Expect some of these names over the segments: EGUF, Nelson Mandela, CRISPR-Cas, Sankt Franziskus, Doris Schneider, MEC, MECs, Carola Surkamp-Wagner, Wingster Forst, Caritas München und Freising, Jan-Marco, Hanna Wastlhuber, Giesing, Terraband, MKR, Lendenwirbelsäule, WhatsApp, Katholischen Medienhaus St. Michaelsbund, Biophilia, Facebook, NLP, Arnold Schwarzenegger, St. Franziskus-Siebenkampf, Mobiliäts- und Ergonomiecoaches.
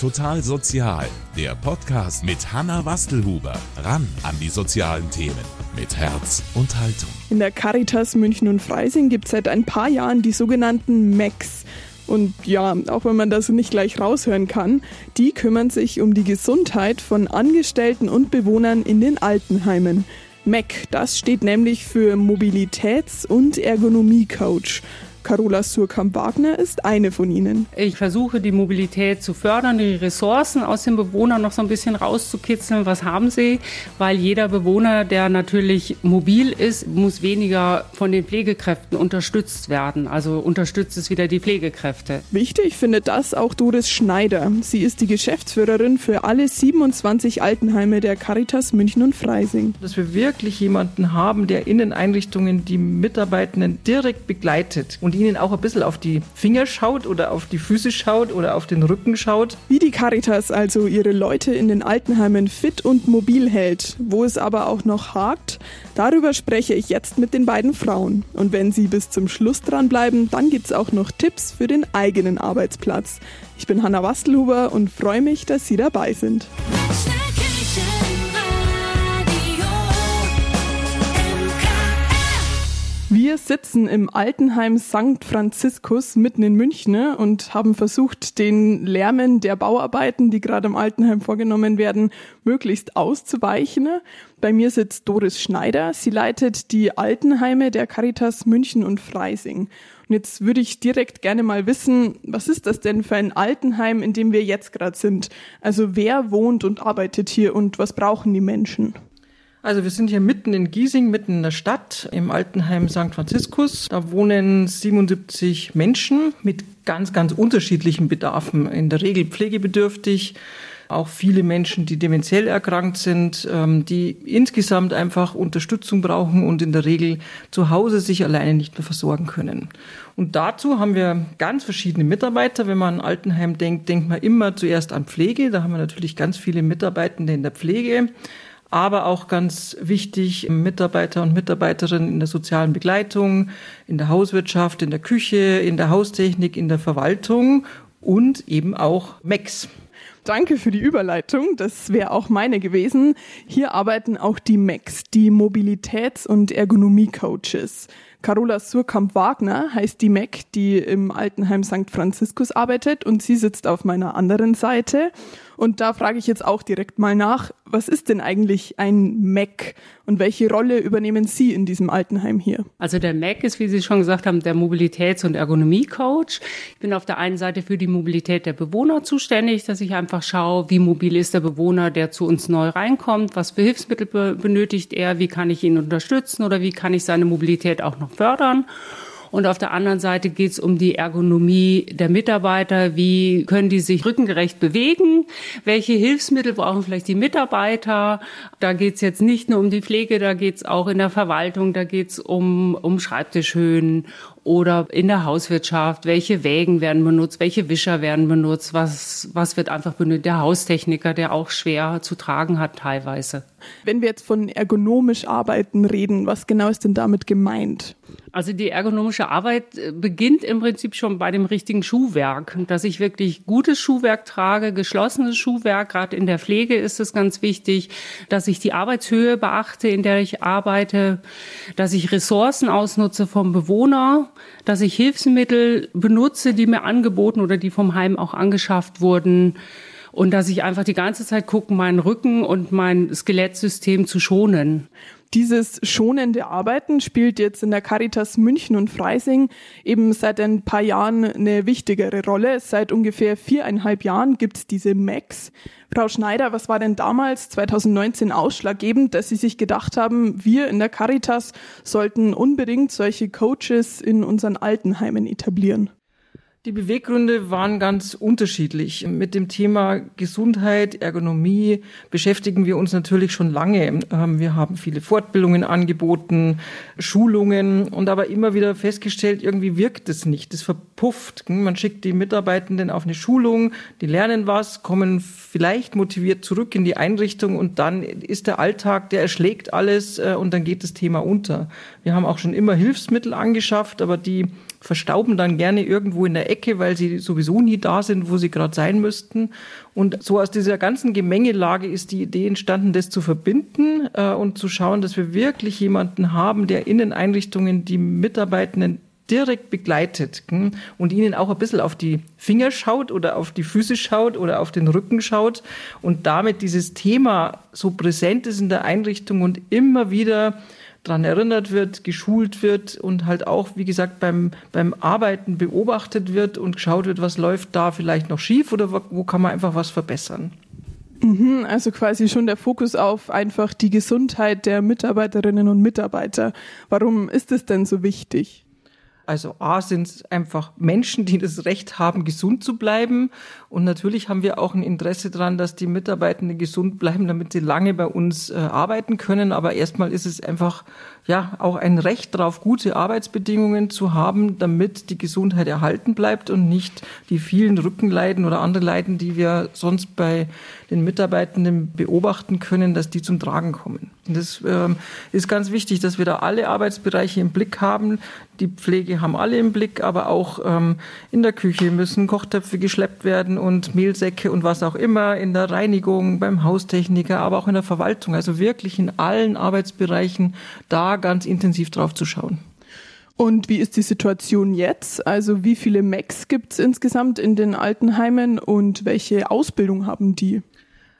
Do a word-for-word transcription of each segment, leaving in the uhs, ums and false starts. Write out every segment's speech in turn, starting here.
Total Sozial, der Podcast mit Hanna Wastlhuber. Ran an die sozialen Themen mit Herz und Haltung. In der Caritas München und Freising gibt es seit ein paar Jahren die sogenannten M E Cs. Und ja, auch wenn man das nicht gleich raushören kann, die kümmern sich um die Gesundheit von Angestellten und Bewohnern in den Altenheimen. M E C, das steht nämlich für Mobilitäts- und Ergonomiecoach. Carola Surkamp-Wagner ist eine von ihnen. Ich versuche, die Mobilität zu fördern, die Ressourcen aus den Bewohnern noch so ein bisschen rauszukitzeln. Was haben sie? Weil jeder Bewohner, der natürlich mobil ist, muss weniger von den Pflegekräften unterstützt werden. Also unterstützt es wieder die Pflegekräfte. Wichtig findet das auch Doris Schneider. Sie ist die Geschäftsführerin für alle siebenundzwanzig Altenheime der Caritas München und Freising. Dass wir wirklich jemanden haben, der in den Einrichtungen die Mitarbeitenden direkt begleitet und ihnen auch ein bisschen auf die Finger schaut oder auf die Füße schaut oder auf den Rücken schaut. Wie die Caritas also ihre Leute in den Altenheimen fit und mobil hält, wo es aber auch noch hakt, darüber spreche ich jetzt mit den beiden Frauen. Und wenn Sie bis zum Schluss dranbleiben, dann gibt's auch noch Tipps für den eigenen Arbeitsplatz. Ich bin Hanna Wastlhuber und freue mich, dass Sie dabei sind. Wir sitzen im Altenheim Sankt Franziskus mitten in München und haben versucht, den Lärmen der Bauarbeiten, die gerade im Altenheim vorgenommen werden, möglichst auszuweichen. Bei mir sitzt Doris Schneider. Sie leitet die Altenheime der Caritas München und Freising. Und jetzt würde ich direkt gerne mal wissen, was ist das denn für ein Altenheim, in dem wir jetzt gerade sind? Also wer wohnt und arbeitet hier und was brauchen die Menschen? Also wir sind hier mitten in Giesing, mitten in der Stadt, im Altenheim Sankt Franziskus. Da wohnen siebenundsiebzig Menschen mit ganz, ganz unterschiedlichen Bedarfen. In der Regel pflegebedürftig, auch viele Menschen, die dementiell erkrankt sind, die insgesamt einfach Unterstützung brauchen und in der Regel zu Hause sich alleine nicht mehr versorgen können. Und dazu haben wir ganz verschiedene Mitarbeiter. Wenn man an Altenheim denkt, denkt man immer zuerst an Pflege. Da haben wir natürlich ganz viele Mitarbeitende in der Pflege. Aber auch ganz wichtig, Mitarbeiter und Mitarbeiterinnen in der sozialen Begleitung, in der Hauswirtschaft, in der Küche, in der Haustechnik, in der Verwaltung und eben auch M E Cs. Danke für die Überleitung, das wäre auch meine gewesen. Hier arbeiten auch die M E Cs, die Mobilitäts- und Ergonomie-Coaches. Carola Surkamp-Wagner heißt die M E C, die im Altenheim Sankt Franziskus arbeitet und sie sitzt auf meiner anderen Seite. Und da frage ich jetzt auch direkt mal nach, was ist denn eigentlich ein M E C und welche Rolle übernehmen Sie in diesem Altenheim hier? Also der M E C ist, wie Sie schon gesagt haben, der Mobilitäts- und Ergonomie-Coach. Ich bin auf der einen Seite für die Mobilität der Bewohner zuständig, dass ich einfach schaue, wie mobil ist der Bewohner, der zu uns neu reinkommt, was für Hilfsmittel be- benötigt er, wie kann ich ihn unterstützen oder wie kann ich seine Mobilität auch noch fördern. Und auf der anderen Seite geht es um die Ergonomie der Mitarbeiter. Wie können die sich rückengerecht bewegen? Welche Hilfsmittel brauchen vielleicht die Mitarbeiter? Da geht es jetzt nicht nur um die Pflege, da geht es auch in der Verwaltung, da geht es um, um Schreibtischhöhen oder in der Hauswirtschaft. Welche Wägen werden benutzt? Welche Wischer werden benutzt? Was, was wird einfach benötigt? Der Haustechniker, der auch schwer zu tragen hat teilweise. Wenn wir jetzt von ergonomisch arbeiten reden, was genau ist denn damit gemeint? Also die ergonomische Arbeit beginnt im Prinzip schon bei dem richtigen Schuhwerk. Dass ich wirklich gutes Schuhwerk trage, geschlossenes Schuhwerk, gerade in der Pflege ist es ganz wichtig, dass ich die Arbeitshöhe beachte, in der ich arbeite, dass ich Ressourcen ausnutze vom Bewohner, dass ich Hilfsmittel benutze, die mir angeboten oder die vom Heim auch angeschafft wurden. Und dass ich einfach die ganze Zeit gucke, meinen Rücken und mein Skelettsystem zu schonen. Dieses schonende Arbeiten spielt jetzt in der Caritas München und Freising eben seit ein paar Jahren eine wichtigere Rolle. Seit ungefähr viereinhalb Jahren gibt es diese M E Cs. Frau Schneider, was war denn damals zwanzig neunzehn ausschlaggebend, dass Sie sich gedacht haben, wir in der Caritas sollten unbedingt solche Coaches in unseren Altenheimen etablieren? Die Beweggründe waren ganz unterschiedlich. Mit dem Thema Gesundheit, Ergonomie beschäftigen wir uns natürlich schon lange. Wir haben viele Fortbildungen angeboten, Schulungen und aber immer wieder festgestellt, irgendwie wirkt es nicht. Das verpufft. Man schickt die Mitarbeitenden auf eine Schulung, die lernen was, kommen vielleicht motiviert zurück in die Einrichtung und dann ist der Alltag, der erschlägt alles und dann geht das Thema unter. Wir haben auch schon immer Hilfsmittel angeschafft, aber die verstauben dann gerne irgendwo in der Ecke, weil sie sowieso nie da sind, wo sie gerade sein müssten. Und so aus dieser ganzen Gemengelage ist die Idee entstanden, das zu verbinden äh, und zu schauen, dass wir wirklich jemanden haben, der in den Einrichtungen die Mitarbeitenden direkt begleitet und ihnen auch ein bisschen auf die Finger schaut oder auf die Füße schaut oder auf den Rücken schaut und damit dieses Thema so präsent ist in der Einrichtung und immer wieder daran erinnert wird, geschult wird und halt auch, wie gesagt, beim, beim Arbeiten beobachtet wird und geschaut wird, was läuft da vielleicht noch schief oder wo, wo kann man einfach was verbessern. Also quasi schon der Fokus auf einfach die Gesundheit der Mitarbeiterinnen und Mitarbeiter. Warum ist es denn so wichtig? Also A sind es einfach Menschen, die das Recht haben, gesund zu bleiben. Und natürlich haben wir auch ein Interesse daran, dass die Mitarbeitenden gesund bleiben, damit sie lange bei uns äh, arbeiten können. Aber erstmal ist es einfach ja auch ein Recht darauf, gute Arbeitsbedingungen zu haben, damit die Gesundheit erhalten bleibt und nicht die vielen Rückenleiden oder andere Leiden, die wir sonst bei den Mitarbeitenden beobachten können, dass die zum Tragen kommen. Und das äh, ist ganz wichtig, dass wir da alle Arbeitsbereiche im Blick haben. Die Pflege haben alle im Blick, aber auch ähm, in der Küche müssen Kochtöpfe geschleppt werden und Mehlsäcke und was auch immer, in der Reinigung, beim Haustechniker, aber auch in der Verwaltung. Also wirklich in allen Arbeitsbereichen da ganz intensiv drauf zu schauen. Und wie ist die Situation jetzt? Also wie viele M E Cs gibt es insgesamt in den Altenheimen und welche Ausbildung haben die?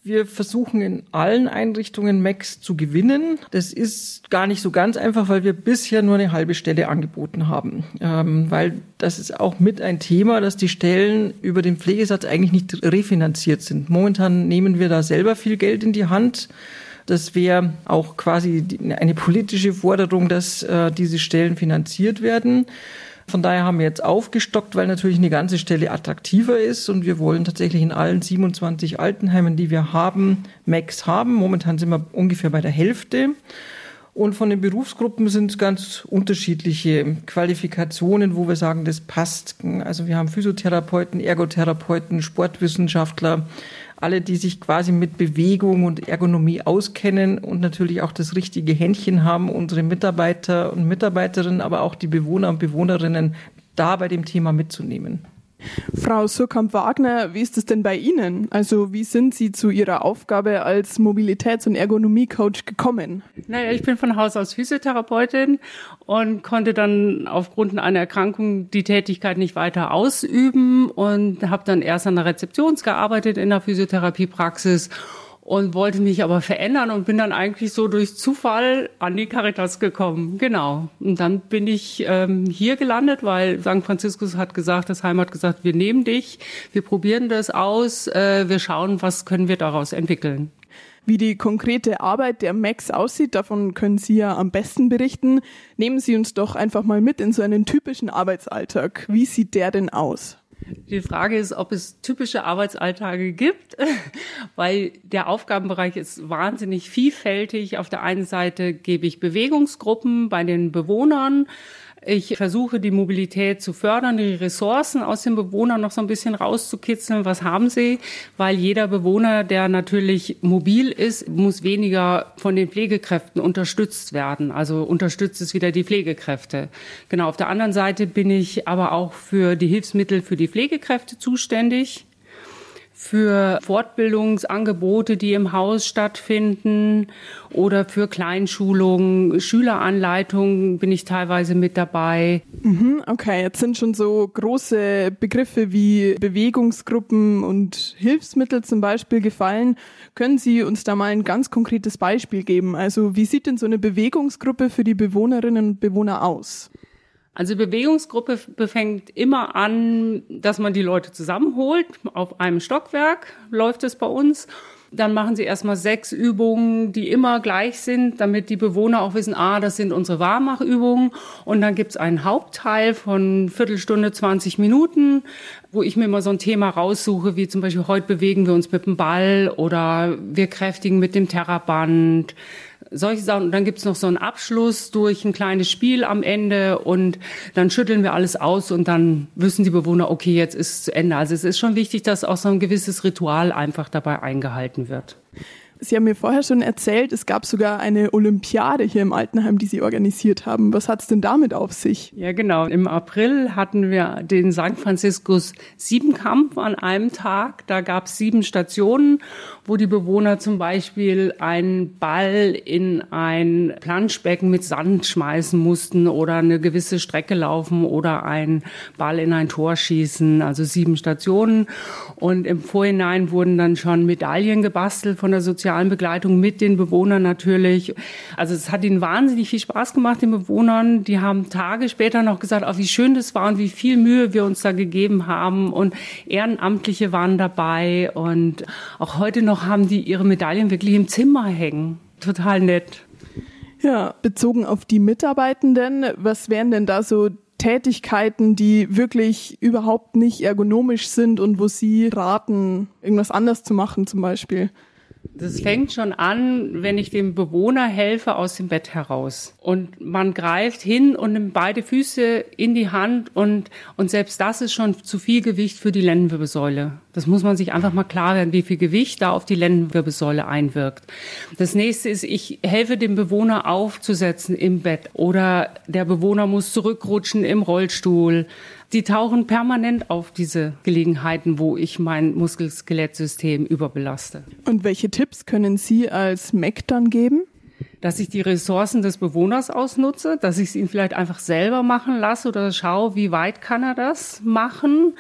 Wir versuchen in allen Einrichtungen M E Cs zu gewinnen. Das ist gar nicht so ganz einfach, weil wir bisher nur eine halbe Stelle angeboten haben. Ähm, weil das ist auch mit ein Thema, dass die Stellen über den Pflegesatz eigentlich nicht refinanziert sind. Momentan nehmen wir da selber viel Geld in die Hand. Das wäre auch quasi eine politische Forderung, dass äh, diese Stellen finanziert werden. Von daher haben wir jetzt aufgestockt, weil natürlich eine ganze Stelle attraktiver ist und wir wollen tatsächlich in allen siebenundzwanzig Altenheimen, die wir haben, M E Cs haben. Momentan sind wir ungefähr bei der Hälfte. Und von den Berufsgruppen sind ganz unterschiedliche Qualifikationen, wo wir sagen, das passt. Also wir haben Physiotherapeuten, Ergotherapeuten, Sportwissenschaftler, alle, die sich quasi mit Bewegung und Ergonomie auskennen und natürlich auch das richtige Händchen haben, unsere Mitarbeiter und Mitarbeiterinnen, aber auch die Bewohner und Bewohnerinnen da bei dem Thema mitzunehmen. Frau Surkamp-Wagner, wie ist es denn bei Ihnen? Also wie sind Sie zu Ihrer Aufgabe als Mobilitäts- und Ergonomiecoach gekommen? Naja, ich bin von Haus aus Physiotherapeutin und konnte dann aufgrund einer Erkrankung die Tätigkeit nicht weiter ausüben und habe dann erst an der Rezeption gearbeitet in der Physiotherapiepraxis und wollte mich aber verändern und bin dann eigentlich so durch Zufall an die Caritas gekommen. Genau. Und dann bin ich ähm, hier gelandet, weil Sankt Franziskus hat gesagt, das Heim hat gesagt, wir nehmen dich, wir probieren das aus, äh, wir schauen, was können wir daraus entwickeln. Wie die konkrete Arbeit der M E Cs aussieht, davon können Sie ja am besten berichten. Nehmen Sie uns doch einfach mal mit in so einen typischen Arbeitsalltag. Wie sieht der denn aus? Die Frage ist, ob es typische Arbeitsalltage gibt, weil der Aufgabenbereich ist wahnsinnig vielfältig. Auf der einen Seite gebe ich Bewegungsgruppen bei den Bewohnern. Ich versuche, die Mobilität zu fördern, die Ressourcen aus den Bewohnern noch so ein bisschen rauszukitzeln. Was haben sie? Weil jeder Bewohner, der natürlich mobil ist, muss weniger von den Pflegekräften unterstützt werden. Also unterstützt es wieder die Pflegekräfte. Genau, auf der anderen Seite bin ich aber auch für die Hilfsmittel für die Pflegekräfte zuständig, für Fortbildungsangebote, die im Haus stattfinden oder für Kleinschulungen, Schüleranleitungen bin ich teilweise mit dabei. Mhm, okay, jetzt sind schon so große Begriffe wie Bewegungsgruppen und Hilfsmittel zum Beispiel gefallen. Können Sie uns da mal ein ganz konkretes Beispiel geben? Also wie sieht denn so eine Bewegungsgruppe für die Bewohnerinnen und Bewohner aus? Also Bewegungsgruppe fängt immer an, dass man die Leute zusammenholt. Auf einem Stockwerk läuft es bei uns. Dann machen sie erstmal sechs Übungen, die immer gleich sind, damit die Bewohner auch wissen, ah, das sind unsere Wahrmachübungen. Und dann gibt's einen Hauptteil von Viertelstunde, zwanzig Minuten, wo ich mir mal so ein Thema raussuche, wie zum Beispiel heute bewegen wir uns mit dem Ball oder wir kräftigen mit dem Terraband. Solche Sachen. Und dann gibt's noch so einen Abschluss durch ein kleines Spiel am Ende und dann schütteln wir alles aus und dann wissen die Bewohner, okay, jetzt ist es zu Ende. Also es ist schon wichtig, dass auch so ein gewisses Ritual einfach dabei eingehalten wird. Sie haben mir vorher schon erzählt, es gab sogar eine Olympiade hier im Altenheim, die Sie organisiert haben. Was hat es denn damit auf sich? Ja, genau. Im April hatten wir den Sankt Franziskus-Siebenkampf an einem Tag. Da gab es sieben Stationen, wo die Bewohner zum Beispiel einen Ball in ein Planschbecken mit Sand schmeißen mussten oder eine gewisse Strecke laufen oder einen Ball in ein Tor schießen. Also sieben Stationen. Und im Vorhinein wurden dann schon Medaillen gebastelt von der Sozialisation. Begleitung mit den Bewohnern natürlich. Also es hat ihnen wahnsinnig viel Spaß gemacht, den Bewohnern. Die haben Tage später noch gesagt, oh, wie schön das war und wie viel Mühe wir uns da gegeben haben. Und Ehrenamtliche waren dabei. Und auch heute noch haben die ihre Medaillen wirklich im Zimmer hängen. Total nett. Ja, bezogen auf die Mitarbeitenden, was wären denn da so Tätigkeiten, die wirklich überhaupt nicht ergonomisch sind und wo Sie raten, irgendwas anders zu machen zum Beispiel? Das fängt schon an, wenn ich dem Bewohner helfe aus dem Bett heraus. Und man greift hin und nimmt beide Füße in die Hand und, und selbst das ist schon zu viel Gewicht für die Lendenwirbelsäule. Das muss man sich einfach mal klar werden, wie viel Gewicht da auf die Lendenwirbelsäule einwirkt. Das nächste ist, ich helfe dem Bewohner aufzusetzen im Bett oder der Bewohner muss zurückrutschen im Rollstuhl. Die tauchen permanent auf diese Gelegenheiten, wo ich mein Muskel-Skelett-System überbelaste. Und welche Tipps können Sie als M E C dann geben? Dass ich die Ressourcen des Bewohners ausnutze, dass ich es ihn vielleicht einfach selber machen lasse oder schaue, wie weit kann er das machen.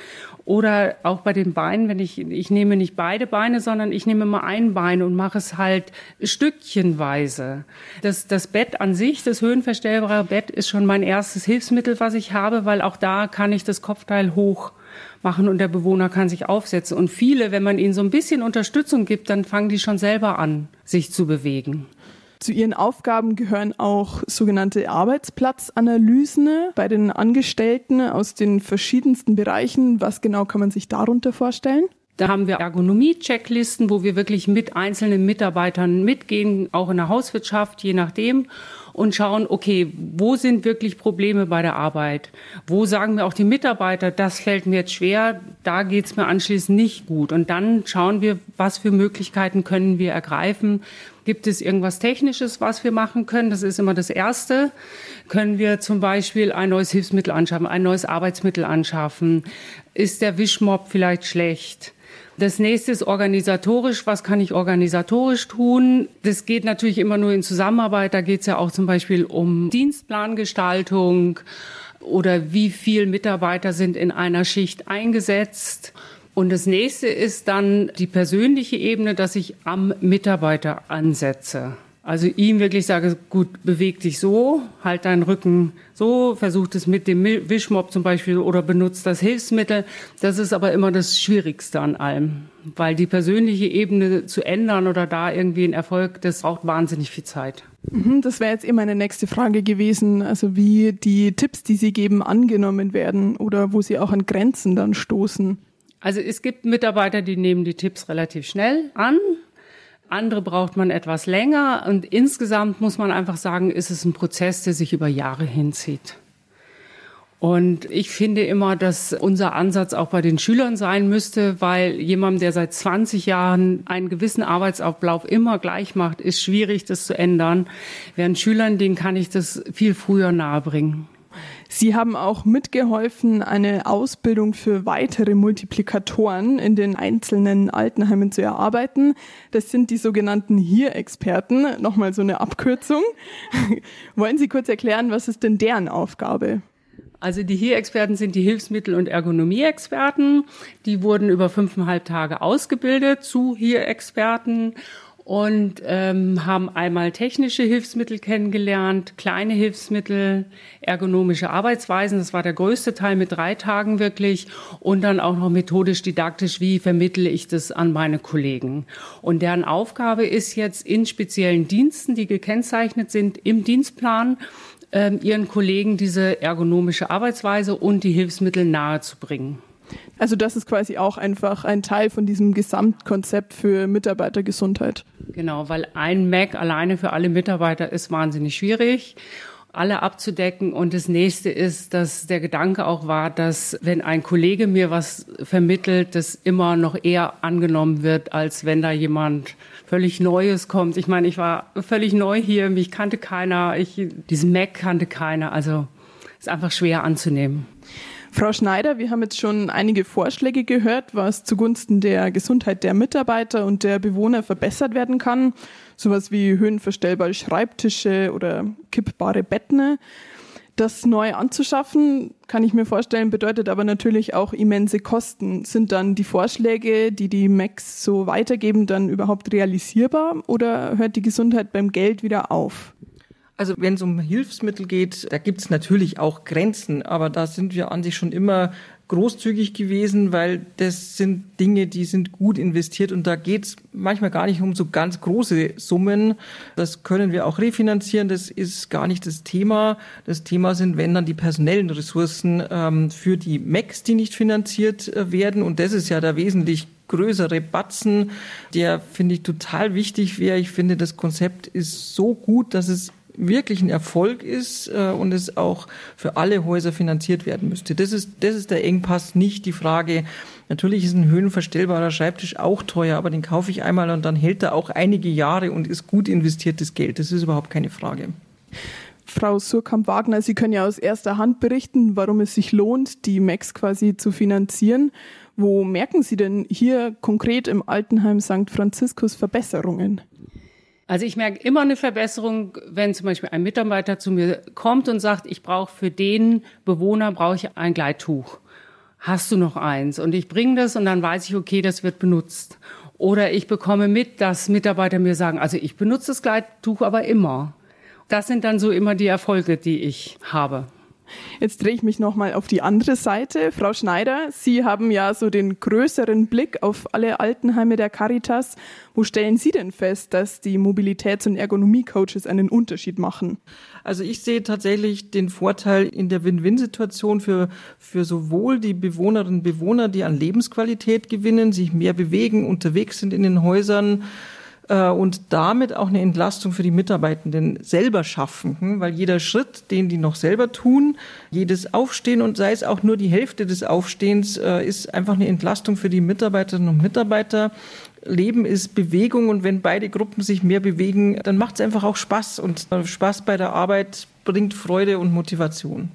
Oder auch bei den Beinen, wenn ich, ich nehme nicht beide Beine, sondern ich nehme mal ein Bein und mache es halt stückchenweise. Das, das Bett an sich, das höhenverstellbare Bett, ist schon mein erstes Hilfsmittel, was ich habe, weil auch da kann ich das Kopfteil hoch machen und der Bewohner kann sich aufsetzen. Und viele, wenn man ihnen so ein bisschen Unterstützung gibt, dann fangen die schon selber an, sich zu bewegen. Zu Ihren Aufgaben gehören auch sogenannte Arbeitsplatzanalysen bei den Angestellten aus den verschiedensten Bereichen. Was genau kann man sich darunter vorstellen? Da haben wir Ergonomie-Checklisten, wo wir wirklich mit einzelnen Mitarbeitern mitgehen, auch in der Hauswirtschaft, je nachdem, und schauen, okay, wo sind wirklich Probleme bei der Arbeit? Wo sagen mir auch die Mitarbeiter, das fällt mir jetzt schwer, da geht's mir anschließend nicht gut. Und dann schauen wir, was für Möglichkeiten können wir ergreifen? Gibt es irgendwas Technisches, was wir machen können? Das ist immer das Erste. Können wir zum Beispiel ein neues Hilfsmittel anschaffen, ein neues Arbeitsmittel anschaffen? Ist der Wischmopp vielleicht schlecht? Das nächste ist organisatorisch. Was kann ich organisatorisch tun? Das geht natürlich immer nur in Zusammenarbeit. Da geht es ja auch zum Beispiel um Dienstplangestaltung oder wie viel Mitarbeiter sind in einer Schicht eingesetzt. Und das nächste ist dann die persönliche Ebene, dass ich am Mitarbeiter ansetze. Also ihm wirklich sage, gut, beweg dich so, halt deinen Rücken so, versuch es mit dem Wischmopp zum Beispiel oder benutzt das Hilfsmittel. Das ist aber immer das Schwierigste an allem, weil die persönliche Ebene zu ändern oder da irgendwie einen Erfolg, das braucht wahnsinnig viel Zeit. Das wäre jetzt eben meine nächste Frage gewesen, also wie die Tipps, die Sie geben, angenommen werden oder wo Sie auch an Grenzen dann stoßen. Also es gibt Mitarbeiter, die nehmen die Tipps relativ schnell an. Andere braucht man etwas länger und insgesamt muss man einfach sagen, ist es ein Prozess, der sich über Jahre hinzieht. Und ich finde immer, dass unser Ansatz auch bei den Schülern sein müsste, weil jemand, der seit zwanzig Jahren einen gewissen Arbeitsablauf immer gleich macht, ist schwierig, das zu ändern. Während Schülern, denen kann ich das viel früher nahebringen. Sie haben auch mitgeholfen, eine Ausbildung für weitere Multiplikatoren in den einzelnen Altenheimen zu erarbeiten. Das sind die sogenannten Hier-Experten, nochmal so eine Abkürzung. Wollen Sie kurz erklären, was ist denn deren Aufgabe? Also die Hier-Experten sind die Hilfsmittel- und Ergonomie-Experten. Die wurden über fünfeinhalb Tage ausgebildet zu Hier-Experten. Und ähm, haben einmal technische Hilfsmittel kennengelernt, kleine Hilfsmittel, ergonomische Arbeitsweisen. Das war der größte Teil mit drei Tagen wirklich. Und dann auch noch methodisch-didaktisch, wie vermittle ich das an meine Kollegen. Und deren Aufgabe ist jetzt in speziellen Diensten, die gekennzeichnet sind im Dienstplan, äh, ihren Kollegen diese ergonomische Arbeitsweise und die Hilfsmittel nahezubringen. Also das ist quasi auch einfach ein Teil von diesem Gesamtkonzept für Mitarbeitergesundheit. Genau, weil ein M A C alleine für alle Mitarbeiter ist wahnsinnig schwierig. alle abzudecken. Und das Nächste ist, dass der Gedanke auch war, dass wenn ein Kollege mir was vermittelt, das immer noch eher angenommen wird, als wenn da jemand völlig Neues kommt. Ich meine, ich war völlig neu hier, mich kannte keiner, ich, diesen Mac kannte keiner. Also ist einfach schwer anzunehmen. Frau Schneider, wir haben jetzt schon einige Vorschläge gehört, was zugunsten der Gesundheit der Mitarbeiter und der Bewohner verbessert werden kann. Sowas wie höhenverstellbare Schreibtische oder kippbare Betten. Das neu anzuschaffen, kann ich mir vorstellen, bedeutet aber natürlich auch immense Kosten. Sind dann die Vorschläge, die die Macs so weitergeben, dann überhaupt realisierbar oder hört die Gesundheit beim Geld wieder auf? Also wenn es um Hilfsmittel geht, da gibt es natürlich auch Grenzen, aber da sind wir an sich schon immer großzügig gewesen, weil das sind Dinge, die sind gut investiert und da geht es manchmal gar nicht um so ganz große Summen. Das können wir auch refinanzieren, das ist gar nicht das Thema. Das Thema sind, wenn dann die personellen Ressourcen ähm, für die Macs, die nicht finanziert äh, werden und das ist ja da wesentlich größere Batzen, der finde ich total wichtig wäre. Ich finde, das Konzept ist so gut, dass es wirklich ein Erfolg ist und es auch für alle Häuser finanziert werden müsste. Das ist, das ist der Engpass, nicht die Frage. Natürlich ist ein höhenverstellbarer Schreibtisch auch teuer, aber den kaufe ich einmal und dann hält er auch einige Jahre und ist gut investiertes Geld. Das ist überhaupt keine Frage. Frau Surkamp-Wagner, Sie können ja aus erster Hand berichten, warum es sich lohnt, die Macs quasi zu finanzieren. Wo merken Sie denn hier konkret im Altenheim Sankt Franziskus Verbesserungen? Also ich merke immer eine Verbesserung, wenn zum Beispiel ein Mitarbeiter zu mir kommt und sagt, ich brauche für den Bewohner brauche ich ein Gleittuch. Hast du noch eins? Und ich bringe das und dann weiß ich, okay, das wird benutzt. Oder ich bekomme mit, dass Mitarbeiter mir sagen, also ich benutze das Gleittuch aber immer. Das sind dann so immer die Erfolge, die ich habe. Jetzt drehe ich mich nochmal auf die andere Seite. Frau Schneider, Sie haben ja so den größeren Blick auf alle Altenheime der Caritas. Wo stellen Sie denn fest, dass die Mobilitäts- und Ergonomiecoaches einen Unterschied machen? Also ich sehe tatsächlich den Vorteil in der Win-Win-Situation für, für sowohl die Bewohnerinnen und Bewohner, die an Lebensqualität gewinnen, sich mehr bewegen, unterwegs sind in den Häusern, und damit auch eine Entlastung für die Mitarbeitenden selber schaffen, weil jeder Schritt, den die noch selber tun, jedes Aufstehen und sei es auch nur die Hälfte des Aufstehens, ist einfach eine Entlastung für die Mitarbeiterinnen und Mitarbeiter. Leben ist Bewegung und wenn beide Gruppen sich mehr bewegen, dann macht es einfach auch Spaß und Spaß bei der Arbeit bringt Freude und Motivation.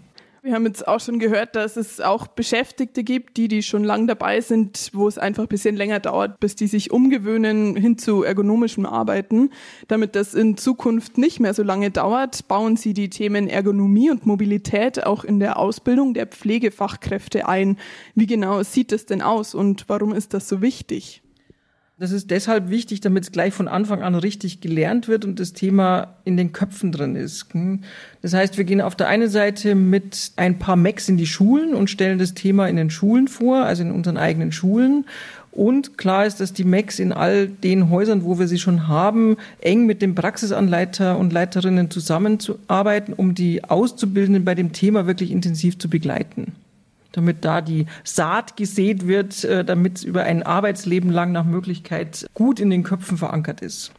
Wir haben jetzt auch schon gehört, dass es auch Beschäftigte gibt, die, die schon lang dabei sind, wo es einfach ein bisschen länger dauert, bis die sich umgewöhnen hin zu ergonomischem Arbeiten. Damit das in Zukunft nicht mehr so lange dauert, bauen Sie die Themen Ergonomie und Mobilität auch in der Ausbildung der Pflegefachkräfte ein. Wie genau sieht das denn aus und warum ist das so wichtig? Das ist deshalb wichtig, damit es gleich von Anfang an richtig gelernt wird und das Thema in den Köpfen drin ist. Das heißt, wir gehen auf der einen Seite mit ein paar Macs in die Schulen und stellen das Thema in den Schulen vor, also in unseren eigenen Schulen. Und klar ist, dass die Macs in all den Häusern, wo wir sie schon haben, eng mit dem Praxisanleiter und Leiterinnen zusammenzuarbeiten, um die Auszubildenden bei dem Thema wirklich intensiv zu begleiten. Damit da die Saat gesät wird, damit es über ein Arbeitsleben lang nach Möglichkeit gut in den Köpfen verankert ist.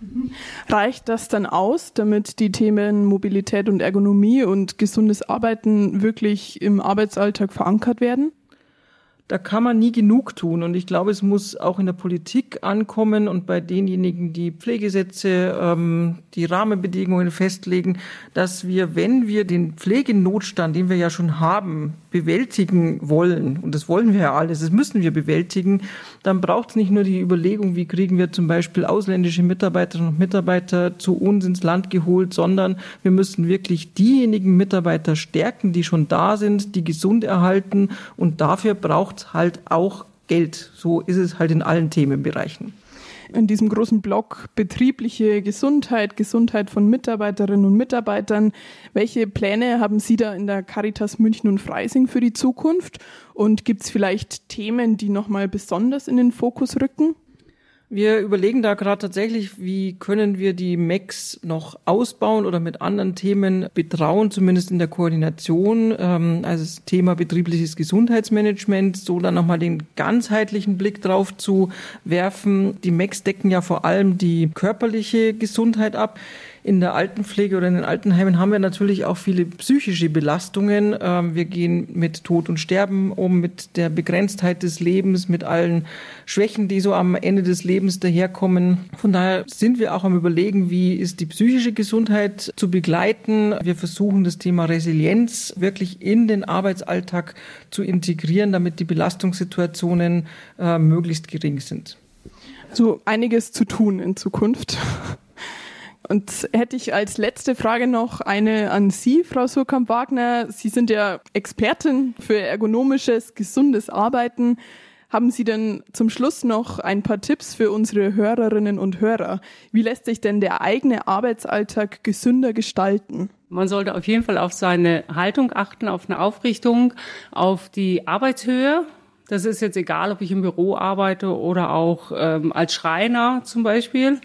Reicht das dann aus, damit die Themen Mobilität und Ergonomie und gesundes Arbeiten wirklich im Arbeitsalltag verankert werden? Da kann man nie genug tun und ich glaube, es muss auch in der Politik ankommen und bei denjenigen, die Pflegegesetze, ähm, die Rahmenbedingungen festlegen, dass wir, wenn wir den Pflegenotstand, den wir ja schon haben, bewältigen wollen, und das wollen wir ja alles, das müssen wir bewältigen, dann braucht es nicht nur die Überlegung, wie kriegen wir zum Beispiel ausländische Mitarbeiterinnen und Mitarbeiter zu uns ins Land geholt, sondern wir müssen wirklich diejenigen Mitarbeiter stärken, die schon da sind, die gesund erhalten und dafür braucht halt auch Geld. So ist es halt in allen Themenbereichen. In diesem großen Block betriebliche Gesundheit, Gesundheit von Mitarbeiterinnen und Mitarbeitern. Welche Pläne haben Sie da in der Caritas München und Freising für die Zukunft? Und gibt es vielleicht Themen, die nochmal besonders in den Fokus rücken? Wir überlegen da gerade tatsächlich, wie können wir die Macs noch ausbauen oder mit anderen Themen betrauen, zumindest in der Koordination. Also das Thema betriebliches Gesundheitsmanagement, so dann nochmal den ganzheitlichen Blick drauf zu werfen. Die Macs decken ja vor allem die körperliche Gesundheit ab. in der Altenpflege oder in den Altenheimen haben wir natürlich auch viele psychische Belastungen. Ähm, wir gehen mit Tod und Sterben um, mit der Begrenztheit des Lebens, mit allen Schwächen, die so am Ende des Lebens daherkommen. Von daher sind wir auch am Überlegen, wie ist die psychische Gesundheit zu begleiten. Wir versuchen, das Thema Resilienz wirklich in den Arbeitsalltag zu integrieren, damit die Belastungssituationen äh, möglichst gering sind. So einiges zu tun in Zukunft. Und hätte ich als letzte Frage noch eine an Sie, Frau Surkamp-Wagner. Sie sind ja Expertin für ergonomisches, gesundes Arbeiten. Haben Sie denn zum Schluss noch ein paar Tipps für unsere Hörerinnen und Hörer? Wie lässt sich denn der eigene Arbeitsalltag gesünder gestalten? Man sollte auf jeden Fall auf seine Haltung achten, auf eine Aufrichtung, auf die Arbeitshöhe. Das ist jetzt egal, ob ich im Büro arbeite oder auch ähm, als Schreiner zum Beispiel.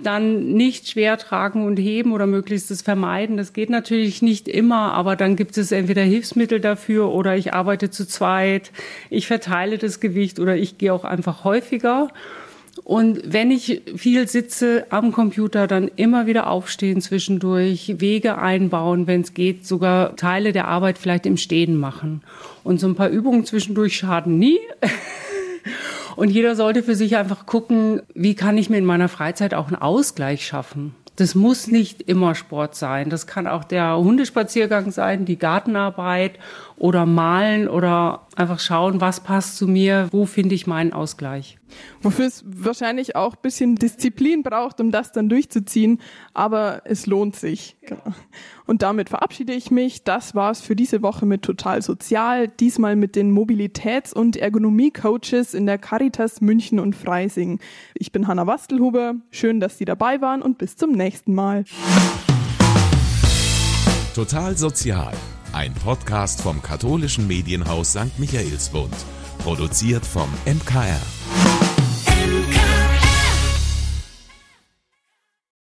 Dann nicht schwer tragen und heben oder möglichst das vermeiden. Das geht natürlich nicht immer, aber dann gibt es entweder Hilfsmittel dafür oder ich arbeite zu zweit, ich verteile das Gewicht oder ich gehe auch einfach häufiger. Und wenn ich viel sitze am Computer, dann immer wieder aufstehen zwischendurch, Wege einbauen, wenn es geht, sogar Teile der Arbeit vielleicht im Stehen machen. Und so ein paar Übungen zwischendurch schaden nie. Und jeder sollte für sich einfach gucken, wie kann ich mir in meiner Freizeit auch einen Ausgleich schaffen. Das muss nicht immer Sport sein. Das kann auch der Hundespaziergang sein, die Gartenarbeit oder Malen oder einfach schauen, was passt zu mir, wo finde ich meinen Ausgleich. Wofür es wahrscheinlich auch ein bisschen Disziplin braucht, um das dann durchzuziehen, aber es lohnt sich. Genau. Und damit verabschiede ich mich. Das war's für diese Woche mit Total Sozial, diesmal mit den Mobilitäts- und Ergonomiecoaches in der Caritas München und Freising. Ich bin Hanna Wastlhuber. Schön, dass Sie dabei waren und bis zum nächsten Mal. Total Sozial, ein Podcast vom Katholischen Medienhaus Sankt Michaelsbund, produziert vom M K R.